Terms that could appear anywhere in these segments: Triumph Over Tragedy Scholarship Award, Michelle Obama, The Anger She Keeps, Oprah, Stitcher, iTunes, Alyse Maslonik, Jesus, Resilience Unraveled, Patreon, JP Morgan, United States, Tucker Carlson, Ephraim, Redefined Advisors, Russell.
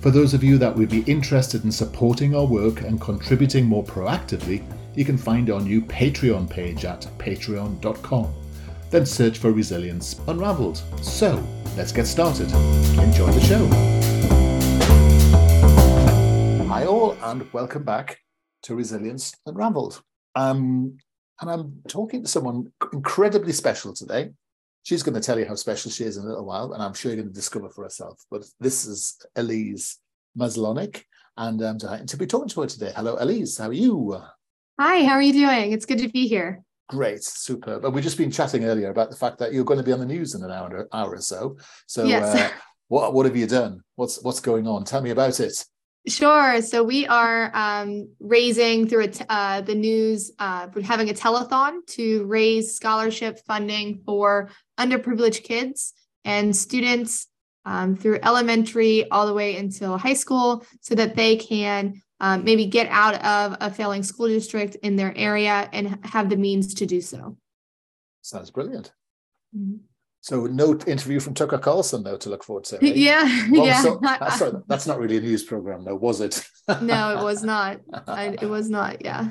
For those of you that would be interested in supporting our work and contributing more proactively, you can find our new Patreon page at patreon.com. Then search for Resilience Unraveled. So, let's get started. Enjoy the show. Hi all, and welcome back to Resilience Unraveled. And I'm talking to someone incredibly special today. She's going to tell you how special she is in a little while, and I'm sure you're going to discover for herself. But this is Alyse Maslonik, and I'm delighted to be talking to her today. Hello, Alyse. How are you? Hi, how are you doing? It's good to be here. Great, superb. And we've just been chatting earlier about the fact that you're going to be on the news in an hour or so. So yes. What have you done? What's going on? Tell me about it. Sure. So we are raising through the news, we're having a telethon to raise scholarship funding for underprivileged kids and students through elementary all the way until high school so that they can maybe get out of a failing school district in their area and have the means to do so. Sounds brilliant. Mm-hmm. So no interview from Tucker Carlson, though, to look forward to. Right? Yeah. So, sorry, that's not really a news program, though, was it? No, it was not. It was not, yeah.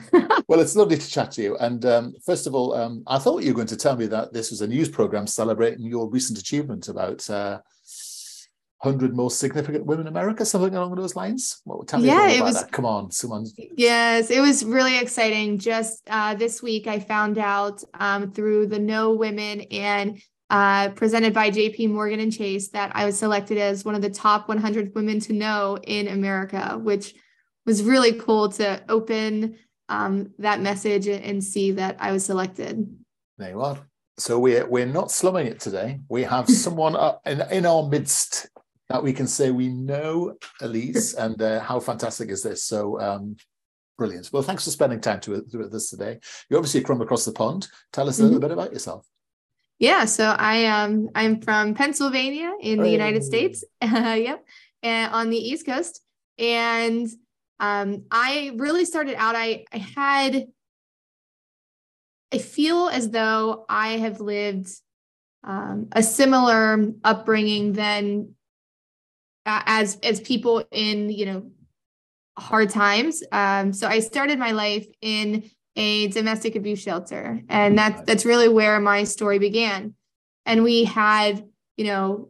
Well, it's lovely to chat to you. And first of all, I thought you were going to tell me that this was a news program celebrating your recent achievement about 100 most significant women in America, something along those lines. Well, tell me about that. Come on, someone. Yes, it was really exciting. Just this week, I found out through the No Women and presented by JP Morgan and Chase that I was selected as one of the top 100 women to know in America, which was really cool to open that message and see that I was selected. There you are. So we're not slumming it today. We have someone in our midst that we can say we know, Alyse, and how fantastic is this? So brilliant. Well, thanks for spending time with us today. You're obviously from across the pond. Tell us a little bit about yourself. Yeah, so I'm from Pennsylvania in the United States, and on the East Coast. And I really started out, I feel as though I have lived a similar upbringing than as people in, hard times. So I started my life in a domestic abuse shelter. And that's really where my story began. And we had, in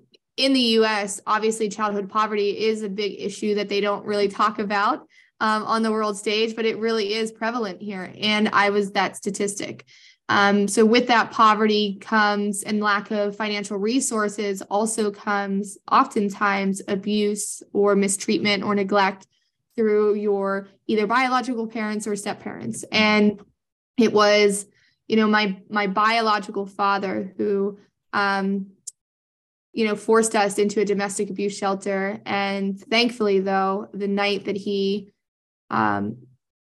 the US, obviously childhood poverty is a big issue that they don't really talk about on the world stage, but it really is prevalent here. And I was that statistic. So with that poverty comes, and lack of financial resources also comes oftentimes abuse or mistreatment or neglect through your either biological parents or step-parents. And it was, my biological father who, forced us into a domestic abuse shelter. And thankfully, though, the night that he had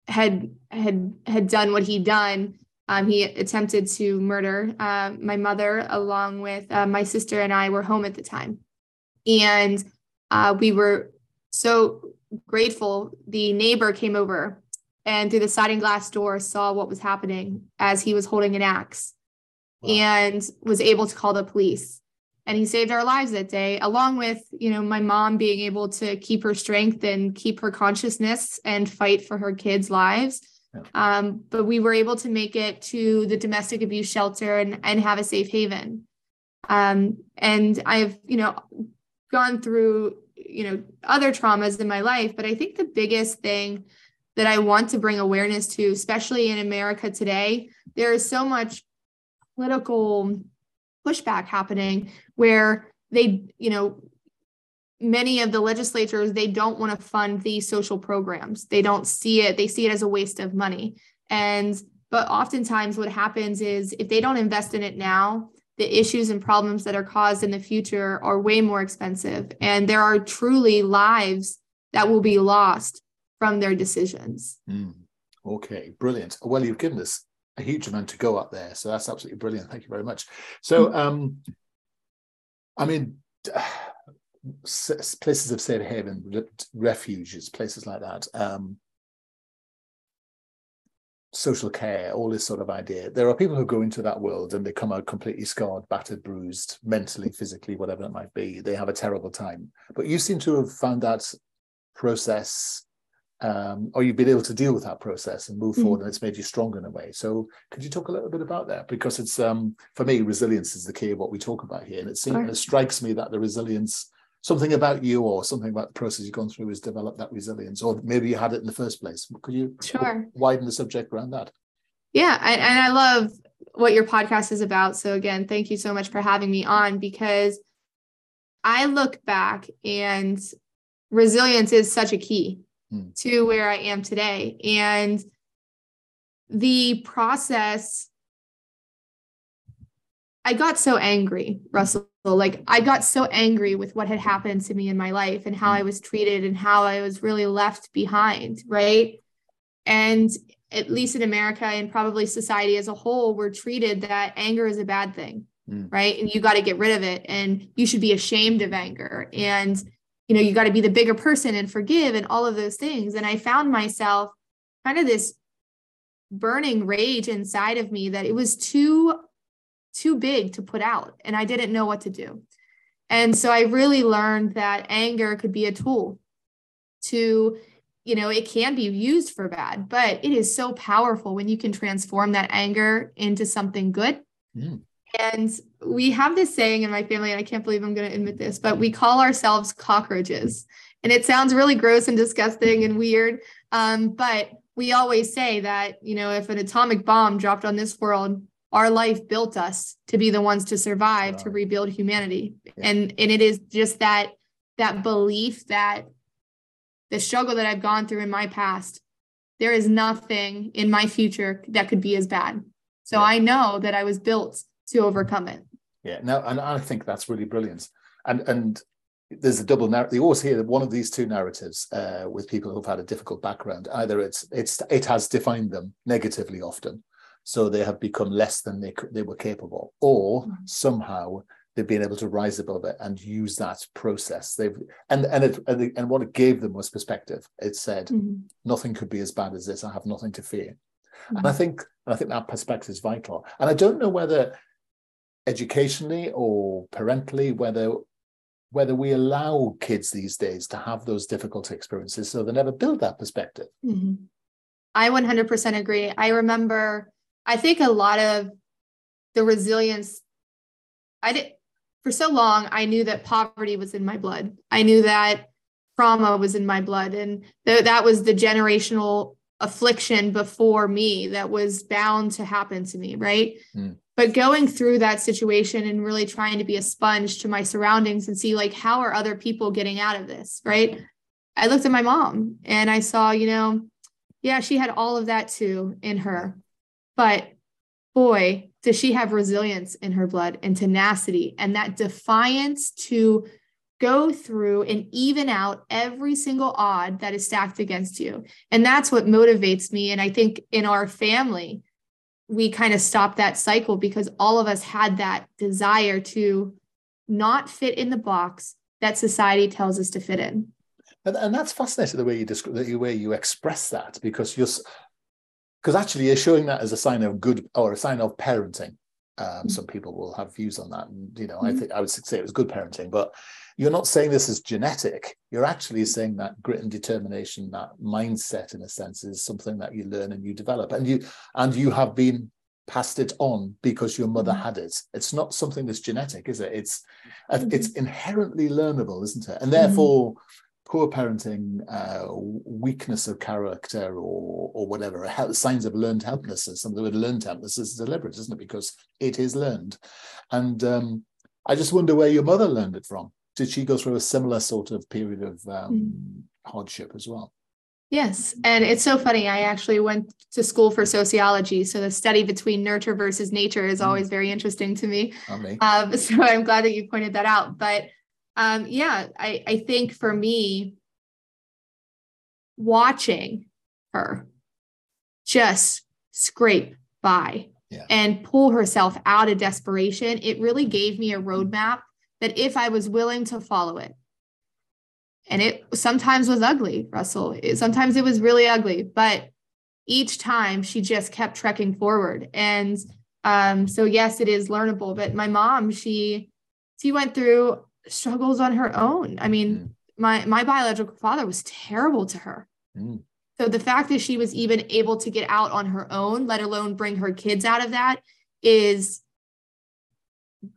done what he'd done, he attempted to murder my mother along with my sister and I were home at the time. And we were so grateful, the neighbor came over and through the sliding glass door saw what was happening as he was holding an axe. Wow. And was able to call the police. And he saved our lives that day, along with, my mom being able to keep her strength and keep her consciousness and fight for her kids' lives. Yeah. But we were able to make it to the domestic abuse shelter and have a safe haven. And I've, gone through other traumas in my life. But I think the biggest thing that I want to bring awareness to, especially in America today. There is so much political pushback happening where they, you know, many of the legislators, they don't want to fund these social programs. They don't see it. They see it as a waste of money. But oftentimes what happens is if they don't invest in it now, the issues and problems that are caused in the future are way more expensive. And there are truly lives that will be lost from their decisions. Mm. Okay, brilliant. Well, you've given us a huge amount to go up there. So that's absolutely brilliant. Thank you very much. So, I mean, places of safe haven, refuges, places like that, social care, all this sort of idea. There are people who go into that world and they come out completely scarred, battered, bruised, mentally, physically, whatever it might be. They have a terrible time. But you seem to have found that process, or you've been able to deal with that process and move forward, and it's made you stronger in a way. So could you talk a little bit about that? Because it's, for me, resilience is the key of what we talk about here. And it seems, it strikes me that the resilience, something about you or something about the process you've gone through has developed that resilience, or maybe you had it in the first place. Could you widen the subject around that? Yeah, and I love what your podcast is about. So again, thank you so much for having me on, because I look back and resilience is such a key to where I am today. And the process, I got so angry, Russell, like I got so angry with what had happened to me in my life and how I was treated and how I was really left behind, right? And at least in America and probably society as a whole, we're treated that anger is a bad thing, right? And you got to get rid of it and you should be ashamed of anger. And, you know, you got to be the bigger person and forgive and all of those things. And I found myself kind of this burning rage inside of me that it was too big to put out. And I didn't know what to do. And so I really learned that anger could be a tool to, you know, it can be used for bad, but it is so powerful when you can transform that anger into something good. Mm. And we have this saying in my family, and I can't believe I'm going to admit this, but we call ourselves cockroaches. And it sounds really gross and disgusting and weird. But we always say that, you know, if an atomic bomb dropped on this world, our life built us to be the ones to survive, to rebuild humanity. Yeah. And it is just that belief that the struggle that I've gone through in my past, there is nothing in my future that could be as bad. So I know that I was built to overcome it. Yeah, no, and I think that's really brilliant. And there's a double narrative. You always hear one of these two narratives with people who've had a difficult background. Either it has defined them negatively often, so they have become less than they were capable, or somehow they've been able to rise above it and use that process. And what it gave them was perspective. It said, nothing could be as bad as this. I have nothing to fear. And I think that perspective is vital. And I don't know whether educationally or parentally, whether we allow kids these days to have those difficult experiences so they never build that perspective. I 100% agree. I remember, I think a lot of the resilience, for so long, I knew that poverty was in my blood. I knew that trauma was in my blood. And that was the generational affliction before me that was bound to happen to me, right? But going through that situation and really trying to be a sponge to my surroundings and see, like, how are other people getting out of this, right? I looked at my mom and I saw, you know, yeah, she had all of that too in her. But boy, does she have resilience in her blood and tenacity and that defiance to go through and even out every single odd that is stacked against you. And that's what motivates me. And I think in our family, we kind of stopped that cycle because all of us had that desire to not fit in the box that society tells us to fit in. And that's fascinating, the way you describe, the way you express that, because you're showing that as a sign of good or a sign of parenting. Some people will have views on that. And, you know, I think I would say it was good parenting, but you're not saying this is genetic. You're actually saying that grit and determination, that mindset in a sense is something that you learn and you develop, and you have been passed it on because your mother had it. It's not something that's genetic, is it? It's inherently learnable, isn't it? And therefore poor parenting, weakness of character, or whatever, signs of learned helplessness. Some of the word learned helplessness is deliberate, isn't it? Because it is learned. And I just wonder where your mother learned it from. Did she go through a similar sort of period of hardship as well? Yes. And it's so funny. I actually went to school for sociology. So the study between nurture versus nature is always very interesting to me. So I'm glad that you pointed that out. But I think for me, watching her just scrape by and pull herself out of desperation, it really gave me a roadmap that if I was willing to follow it, and it sometimes was ugly, Russell, sometimes it was really ugly, but each time she just kept trekking forward. And so yes, it is learnable, but my mom, she went through struggles on her own. I mean, my biological father was terrible to her. So the fact that she was even able to get out on her own, let alone bring her kids out of that, is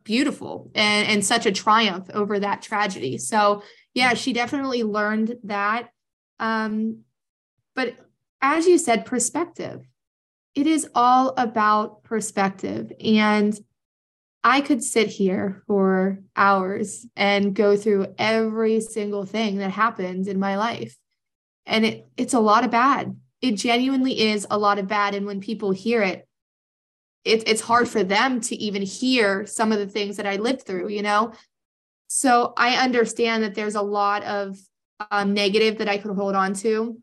beautiful and such a triumph over that tragedy. So yeah, she definitely learned that. But as you said, perspective, it is all about perspective. And I could sit here for hours and go through every single thing that happened in my life. And it's a lot of bad. It genuinely is a lot of bad. And when people hear it, it's hard for them to even hear some of the things that I lived through, you know? So I understand that there's a lot of negative that I could hold on to,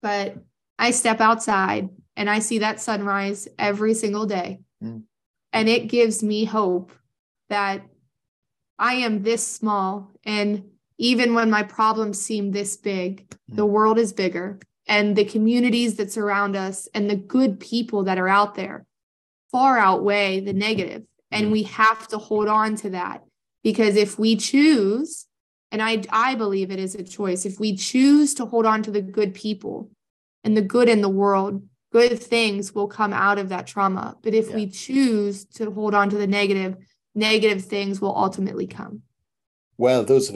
but I step outside and I see that sunrise every single day. And it gives me hope that I am this small. And even when my problems seem this big, the world is bigger, and the communities that surround us and the good people that are out there far outweigh the negative. And we have to hold on to that. Because if we choose, and I believe it is a choice, if we choose to hold on to the good people and the good in the world, good things will come out of that trauma. But if we choose to hold on to the negative, negative things will ultimately come. Well, those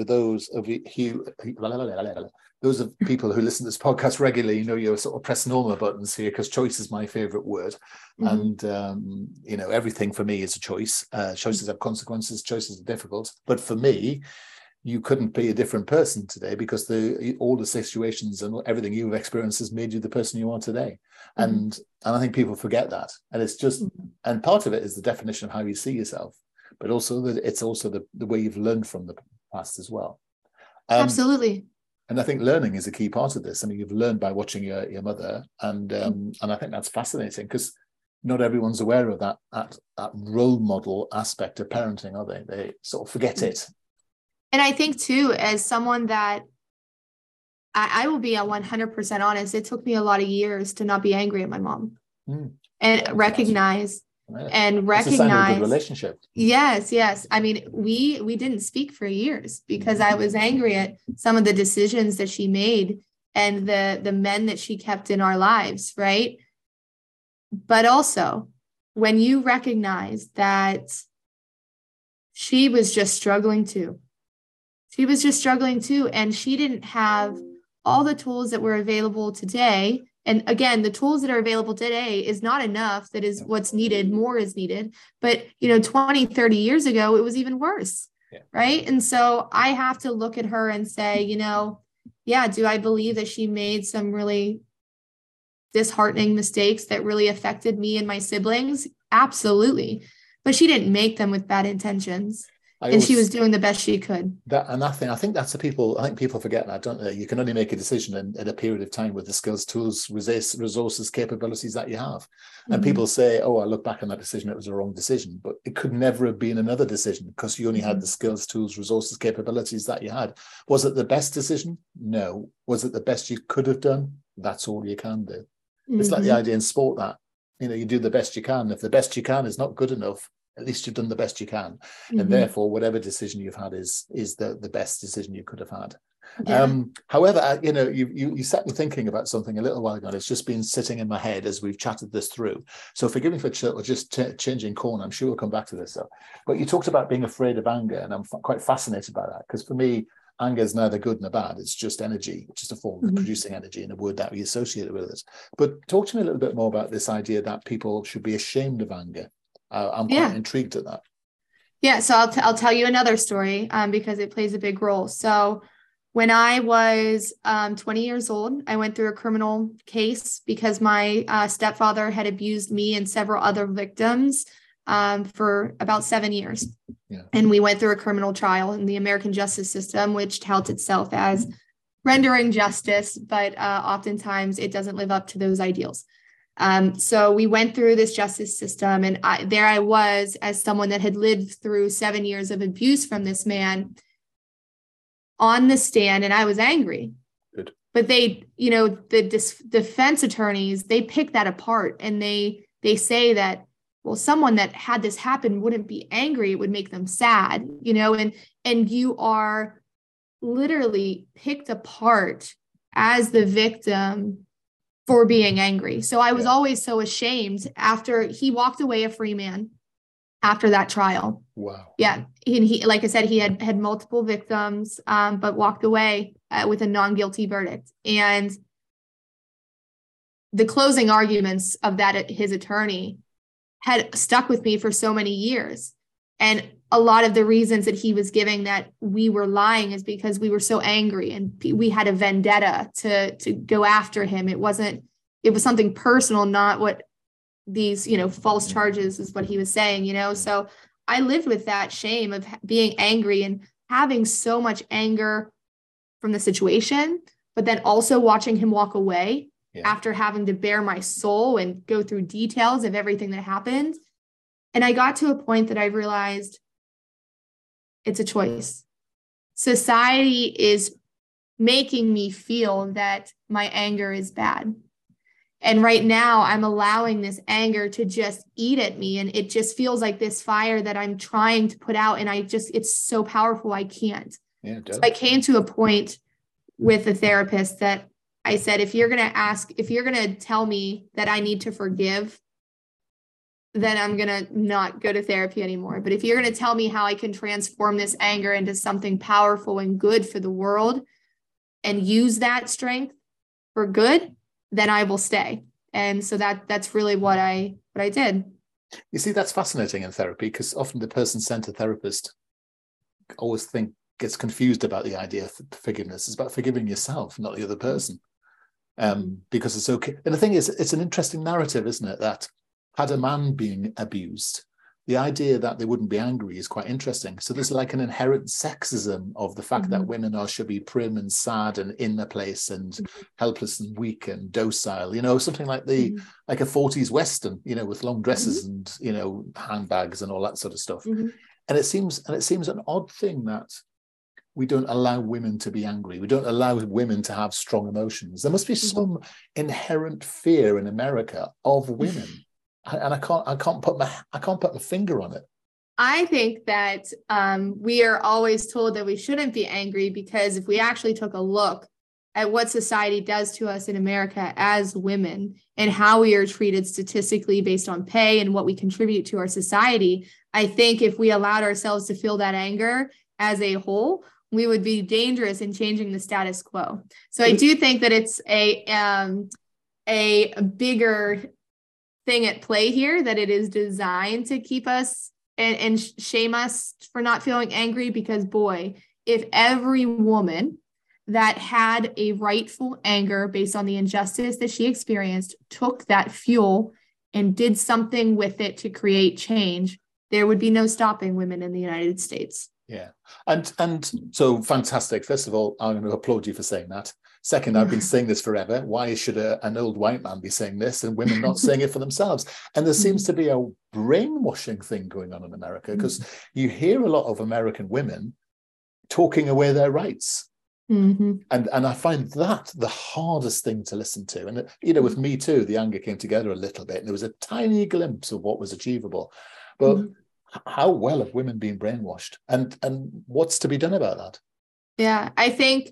of people who listen to this podcast regularly, you know, you're sort of press normal buttons here, because choice is my favorite word. And, you know, everything for me is a choice. Choices have consequences. Choices are difficult. But for me, you couldn't be a different person today, because all the situations and everything you've experienced has made you the person you are today. And I think people forget that. And it's just, and part of it is the definition of how you see yourself, but also that it's also the way you've learned from the past as well. Absolutely. And I think learning is a key part of this. I mean, you've learned by watching your mother, and I think that's fascinating, because not everyone's aware of that role model aspect of parenting, are they? They sort of forget it. And I think too, as someone that I will be 100% honest, it took me a lot of years to not be angry at my mom and recognize. Right. And recognize a sign of a good relationship. Yes. I mean, we didn't speak for years because I was angry at some of the decisions that she made and the men that she kept in our lives, right? But also, when you recognize that she was just struggling too. She was just struggling too, and she didn't have all the tools that were available today. And again, the tools that are available today is not enough. That is what's needed. More is needed. But, you know, 20, 30 years ago, it was even worse. Yeah. Right. And so I have to look at her and say, you know, yeah, do I believe that she made some really disheartening mistakes that really affected me and my siblings? Absolutely. But she didn't make them with bad intentions. She was doing the best she could. I think people forget that, don't they? You can only make a decision in a period of time with the skills, tools, resources, capabilities that you have. And people say, oh, I look back on that decision, it was a wrong decision. But it could never have been another decision, because you only had the skills, tools, resources, capabilities that you had. Was it the best decision? No. Was it the best you could have done? That's all you can do. It's like the idea in sport that, you know, you do the best you can. If the best you can is not good enough, at least you've done the best you can. And therefore, whatever decision you've had is the best decision you could have had. Yeah. However, you know, you sat me thinking about something a little while ago. It's just been sitting in my head as we've chatted this through. So forgive me for just changing corner. I'm sure we'll come back to this, though. But you talked about being afraid of anger, and I'm quite fascinated by that, because for me, anger is neither good nor bad. It's just energy, just a form of producing energy and a word that we associate with it. But talk to me a little bit more about this idea that people should be ashamed of anger. I'm quite intrigued at that. Yeah, so I'll tell you another story because it plays a big role. So when I was 20 years old, I went through a criminal case because my stepfather had abused me and several other victims for about 7 years. Yeah. And we went through a criminal trial in the American justice system, which touts itself as rendering justice, but oftentimes it doesn't live up to those ideals. So we went through this justice system, and there I was as someone that had lived through 7 years of abuse from this man on the stand, and I was angry. Good. But they, you know, the defense attorneys, they pick that apart, and they say that, well, someone that had this happen wouldn't be angry, it would make them sad, you know, and you are literally picked apart as the victim for being angry. So I was always so ashamed. After he walked away a free man after that trial. Wow. Yeah. And he, like I said, he had multiple victims, but walked away with a non-guilty verdict. And the closing arguments of that, his attorney, had stuck with me for so many years. And a lot of the reasons that he was giving that we were lying is because we were so angry and we had a vendetta to go after him. It was something personal, not what these, you know, false charges is what he was saying, you know? So I lived with that shame of being angry and having so much anger from the situation, but then also watching him walk away after having to bare my soul and go through details of everything that happened. And I got to a point that I realized it's a choice. Society is making me feel that my anger is bad. And right now I'm allowing this anger to just eat at me. And it just feels like this fire that I'm trying to put out. And it's so powerful. I can't. Yeah, so I came to a point with a therapist that I said, if you're going to tell me that I need to forgive, then I'm going to not go to therapy anymore. But if you're going to tell me how I can transform this anger into something powerful and good for the world and use that strength for good, then I will stay. And so that's really what I did. You see, that's fascinating in therapy, because often the person-centered therapist always gets confused about the idea of forgiveness. It's about forgiving yourself, not the other person, because it's okay. And the thing is, it's an interesting narrative, isn't it? That had a man been abused, the idea that they wouldn't be angry is quite interesting. So there's like an inherent sexism of the fact that women should be prim and sad and in their place and helpless and weak and docile, you know, something like like a 40s Western, you know, with long dresses and, you know, handbags and all that sort of stuff. And it seems an odd thing that we don't allow women to be angry. We don't allow women to have strong emotions. There must be some inherent fear in America of women. And I can't put my finger on it. I think that we are always told that we shouldn't be angry, because if we actually took a look at what society does to us in America as women and how we are treated statistically based on pay and what we contribute to our society, I think if we allowed ourselves to feel that anger as a whole, we would be dangerous in changing the status quo. So I do think that it's a bigger thing at play here, that it is designed to keep us and shame us for not feeling angry, because boy, if every woman that had a rightful anger based on the injustice that she experienced took that fuel and did something with it to create change, there would be no stopping women in the United States. Yeah. And so fantastic. First of all, I'm going to applaud you for saying that. Second, I've been saying this forever. Why should an old white man be saying this and women not saying it for themselves? And there seems to be a brainwashing thing going on in America, because you hear a lot of American women talking away their rights. And I find that the hardest thing to listen to. And, you know, with Me Too, the anger came together a little bit and there was a tiny glimpse of what was achievable. But how well have women been brainwashed? And what's to be done about that? Yeah, I think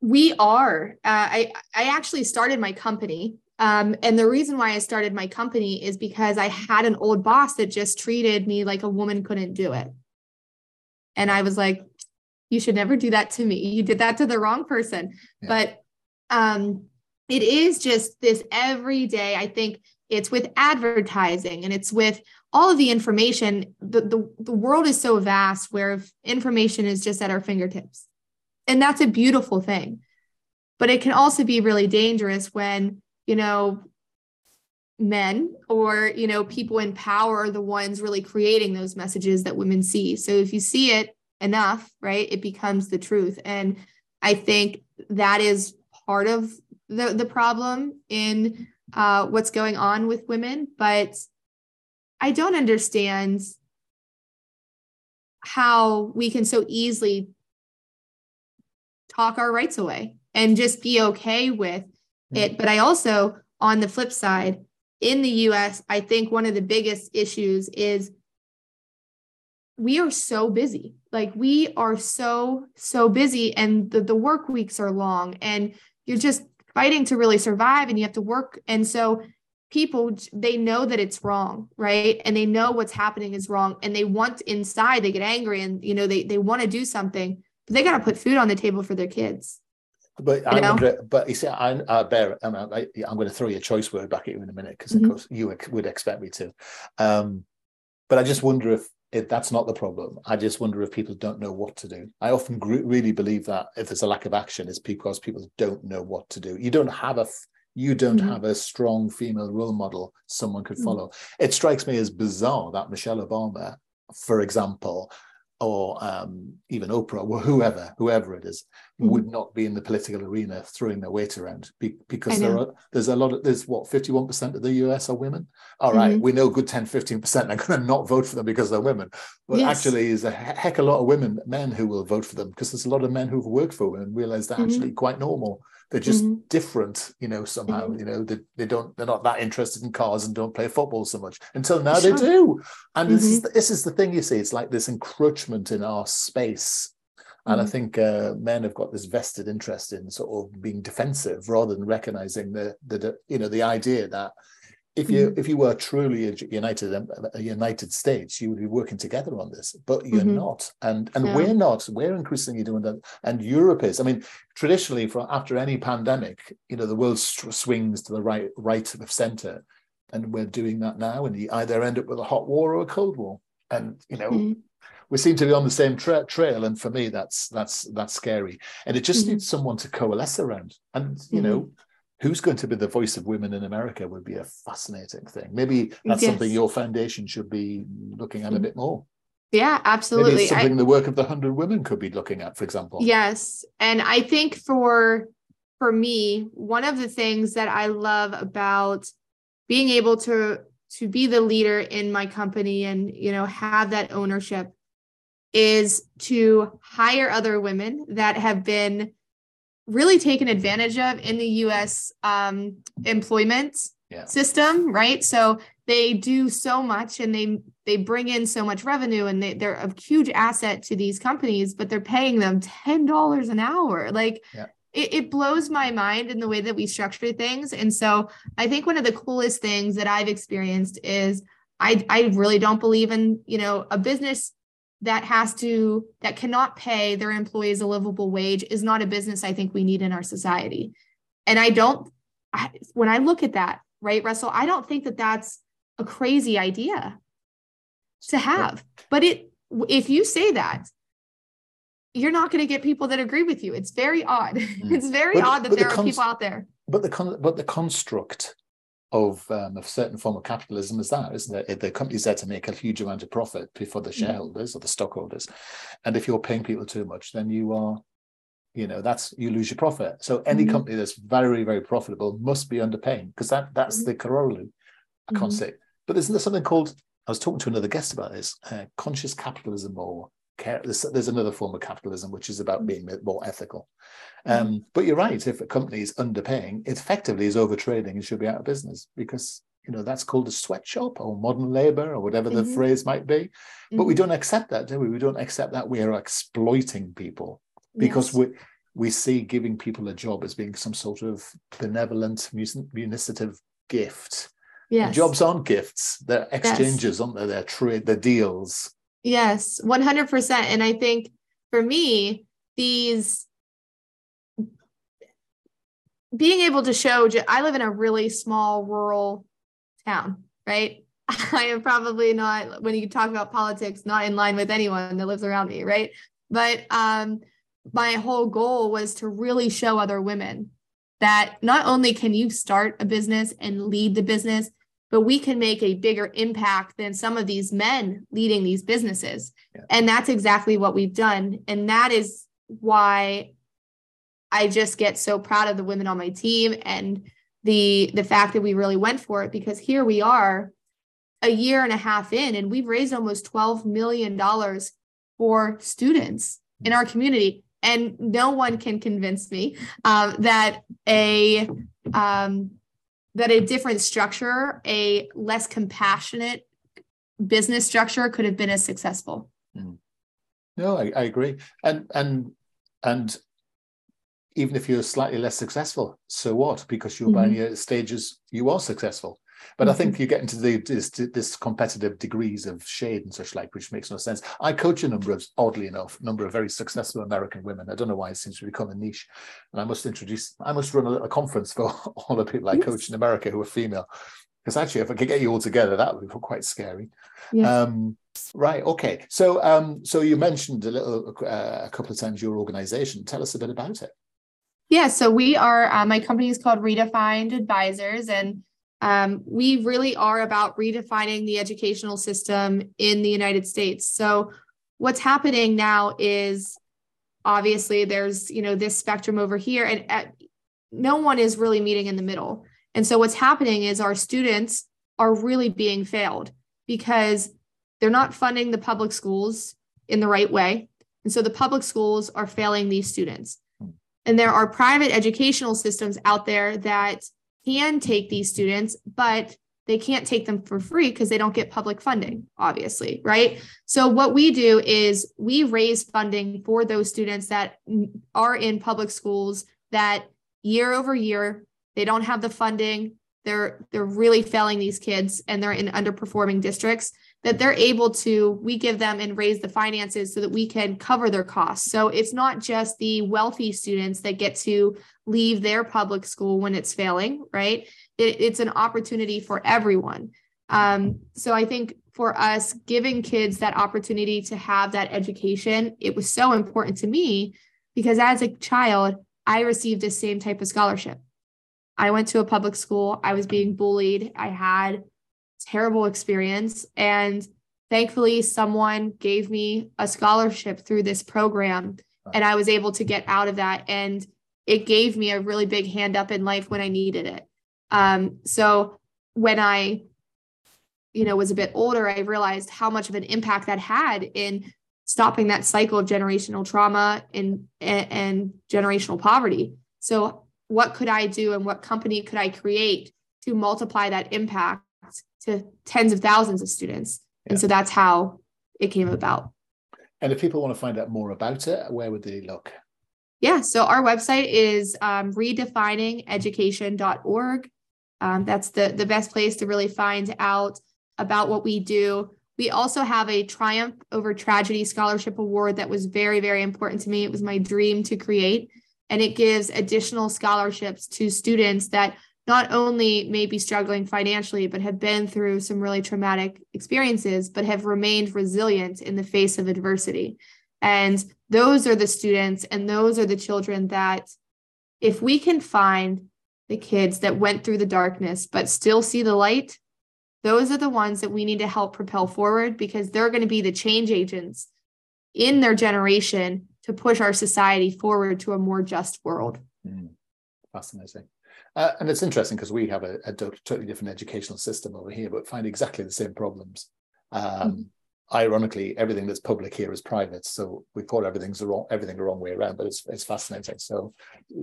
we are. I actually started my company. And the reason why I started my company is because I had an old boss that just treated me like a woman couldn't do it. And I was like, you should never do that to me. You did that to the wrong person. Yeah. But it is just this every day. I think it's with advertising and it's with all of the information. The world is so vast where information is just at our fingertips. And that's a beautiful thing. But it can also be really dangerous when, you know, men or, you know, people in power are the ones really creating those messages that women see. So if you see it enough, right, it becomes the truth. And I think that is part of the problem in what's going on with women. But I don't understand how we can so easily talk our rights away and just be okay with it. But I also, on the flip side, in the US, I think one of the biggest issues is we are so busy. Like we are so busy and the work weeks are long and you're just fighting to really survive and you have to work. And so people, they know that it's wrong, right? And they know what's happening is wrong and they want inside, they get angry and, you know, they want to do something, but they got to put food on the table for their kids. But I wonder, but you see, I'm going to throw your choice word back at you in a minute because, of course, you would expect me to. But I just wonder if that's not the problem. I just wonder if people don't know what to do. I often really believe that if there's a lack of action, it's because people don't know what to do. You don't have a strong female role model someone could follow. It strikes me as bizarre that Michelle Obama, for example, or even Oprah or whoever it is, would not be in the political arena throwing their weight around because there's 51% of the US are women. All right, we know a good 10, 15% are going to not vote for them because they're women. But actually there's a heck of a lot of men who will vote for them because there's a lot of men who've worked for women and realize they're actually quite normal. They're just different, you know, somehow, you know, they're not that interested in cars and don't play football so much until now they do. And this is the thing you see, it's like this encroachment in our space. And I think men have got this vested interest in sort of being defensive rather than recognizing the idea that if you were truly a United States, you would be working together on this, but you're not, and no. We're not. We're increasingly doing that, and Europe is. I mean, traditionally, after any pandemic, you know, the world swings to the right of centre, and we're doing that now, and you either end up with a hot war or a cold war, and you know, we seem to be on the same trail, and for me, that's scary, and it just needs someone to coalesce around, and you know. Who's going to be the voice of women in America would be a fascinating thing. Maybe that's something your foundation should be looking at a bit more. Yeah, absolutely. Maybe it's something the work of the 100 women could be looking at, for example. Yes. And I think for me, one of the things that I love about being able to be the leader in my company and, you know, have that ownership is to hire other women that have been really taken advantage of in the US employment system, right? So they do so much and they bring in so much revenue and they're a huge asset to these companies, but they're paying them $10 an hour. Like it blows my mind in the way that we structure things. And so I think one of the coolest things that I've experienced is I really don't believe in, you know, a business that cannot pay their employees a livable wage is not a business I think we need in our society. And when I look at that, right, Russell, I don't think that's a crazy idea to have, but if you say that, you're not going to get people that agree with you. It's very odd. It's very odd that there are people out there. But the construct of a certain form of capitalism is that, isn't it? The company's there to make a huge amount of profit for the shareholders or the stockholders, and if you're paying people too much, then you are, you know, you lose your profit. So any company that's very, very profitable must be underpaying because that's the corollary. I can't say, but isn't there something called? I was talking to another guest about this conscious capitalism or care. There's another form of capitalism which is about being more ethical. But you're right, if a company is underpaying, it effectively is overtrading and should be out of business because, you know, that's called a sweatshop or modern labor or whatever the phrase might be. But we don't accept that, do we? We don't accept that we are exploiting people because we see giving people a job as being some sort of benevolent, munificent gift. Yes. Jobs aren't gifts. They're exchanges, aren't they? They're trade, they're deals. Yes, 100%. And I think for me, these being able to show, I live in a really small rural town, right? I am probably not, when you talk about politics, not in line with anyone that lives around me, right? But my whole goal was to really show other women that not only can you start a business and lead the business, but we can make a bigger impact than some of these men leading these businesses. Yeah. And that's exactly what we've done. And that is why I just get so proud of the women on my team and the fact that we really went for it, because here we are a year and a half in, and we've raised almost $12 million for students in our community. And no one can convince me that a different structure, a less compassionate business structure, could have been as successful. No, I agree. And even if you're slightly less successful, so what? Because you're by your stages, you are successful. But I think you get into this competitive degrees of shade and such like, which makes no sense. I coach a number of, oddly enough, very successful American women. I don't know why it seems to become a niche. And I must run a conference for all the people I coach in America who are female. Because actually, if I could get you all together, that would be quite scary. Yeah. Right. Okay. So, so you mentioned a couple of times your organization. Tell us a bit about it. Yeah. So we are, my company is called Redefined Advisors, and we really are about redefining the educational system in the United States. So what's happening now is obviously there's, this spectrum over here, and no one is really meeting in the middle. And so what's happening is our students are really being failed because they're not funding the public schools in the right way. And so the public schools are failing these students. And there are private educational systems out there that can take these students, but they can't take them for free because they don't get public funding, obviously, right? So what we do is we raise funding for those students that are in public schools that year over year, they don't have the funding, they're really failing these kids, and they're in underperforming districts, that they're able to, we give them and raise the finances so that we can cover their costs. So it's not just the wealthy students that get to leave their public school when it's failing, right? It's an opportunity for everyone. So I think for us, giving kids that opportunity to have that education, it was so important to me because as a child, I received the same type of scholarship. I went to a public school. I was being bullied. I had terrible experience. And thankfully, someone gave me a scholarship through this program. And I was able to get out of that. And it gave me a really big hand up in life when I needed it. So when I, was a bit older, I realized how much of an impact that had in stopping that cycle of generational trauma and generational poverty. So what could I do and what company could I create to multiply that impact to tens of thousands of students? Yeah. And so that's how it came about. And if people want to find out more about it, where would they look? Yeah, so our website is redefiningeducation.org. That's the best place to really find out about what we do. We also have a Triumph Over Tragedy Scholarship Award that was very, very important to me. It was my dream to create. And it gives additional scholarships to students that not only may be struggling financially, but have been through some really traumatic experiences, but have remained resilient in the face of adversity. And those are the students and those are the children that if we can find the kids that went through the darkness, but still see the light, those are the ones that we need to help propel forward because they're going to be the change agents in their generation to push our society forward to a more just world. Fascinating. And it's interesting because we have a totally different educational system over here, but find exactly the same problems. Ironically, everything that's public here is private. So we thought everything the wrong way around, but it's fascinating. So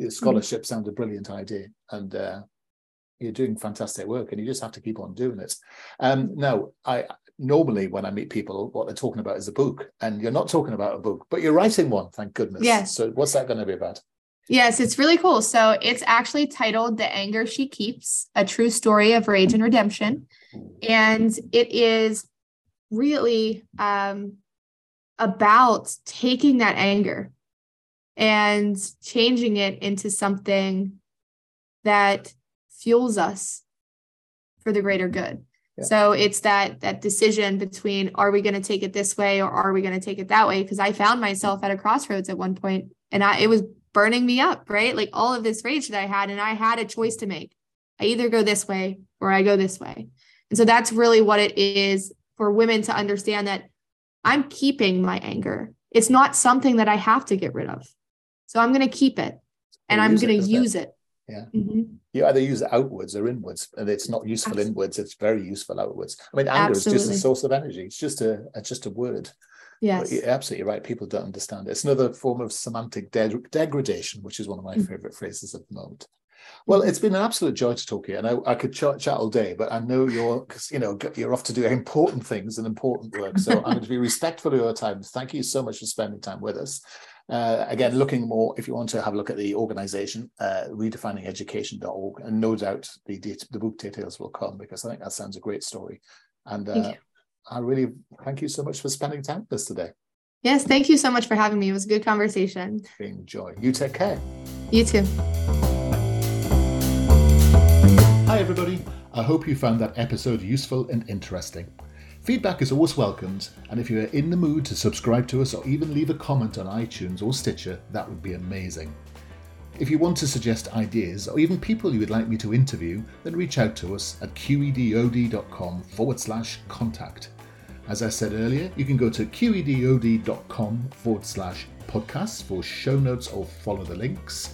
scholarship sounds a brilliant idea, and you're doing fantastic work, and you just have to keep on doing it. Now, Normally, when I meet people, what they're talking about is a book, and you're not talking about a book, but you're writing one, thank goodness. Yes. So what's that going to be about? Yes, it's really cool. So it's actually titled The Anger She Keeps, A True Story of Rage and Redemption. And it is really about taking that anger and changing it into something that fuels us for the greater good. Yeah. So it's that decision between, are we going to take it this way or are we going to take it that way? Because I found myself at a crossroads at one point, and it was burning me up, right? Like all of this rage that I had, and I had a choice to make. I either go this way or I go this way. And so that's really what it is for women to understand, that I'm keeping my anger. It's not something that I have to get rid of. So I'm going to keep it and I'm going to use it. Yeah. Mm-hmm. You either use it outwards or inwards, and it's not useful Absolutely. Inwards. It's very useful outwards. I mean, anger Absolutely. Is just a source of energy. It's just a word. Yes. You're absolutely right. People don't understand it. It's another form of semantic degradation, which is one of my mm-hmm. favorite phrases at the moment. Well, it's been an absolute joy to talk to you, and I could chat all day, but I know you're off to do important things and important work. So I'm going to be respectful of your time. Thank you so much for spending time with us. Again, looking more, if you want to have a look at the organization, redefiningeducation.org, and no doubt the book details will come, because I think that sounds a great story. And I really thank you so much for spending time with us today. Yes, thank you so much for having me. It was a good conversation. Enjoy. You take care. You too. Hi everybody, I hope you found that episode useful and interesting. Feedback is always welcomed, and if you're in the mood to subscribe to us or even leave a comment on iTunes or Stitcher, that would be amazing. If you want to suggest ideas or even people you would like me to interview, then reach out to us at qedod.com/contact. As I said earlier, you can go to qedod.com/podcast for show notes or follow the links.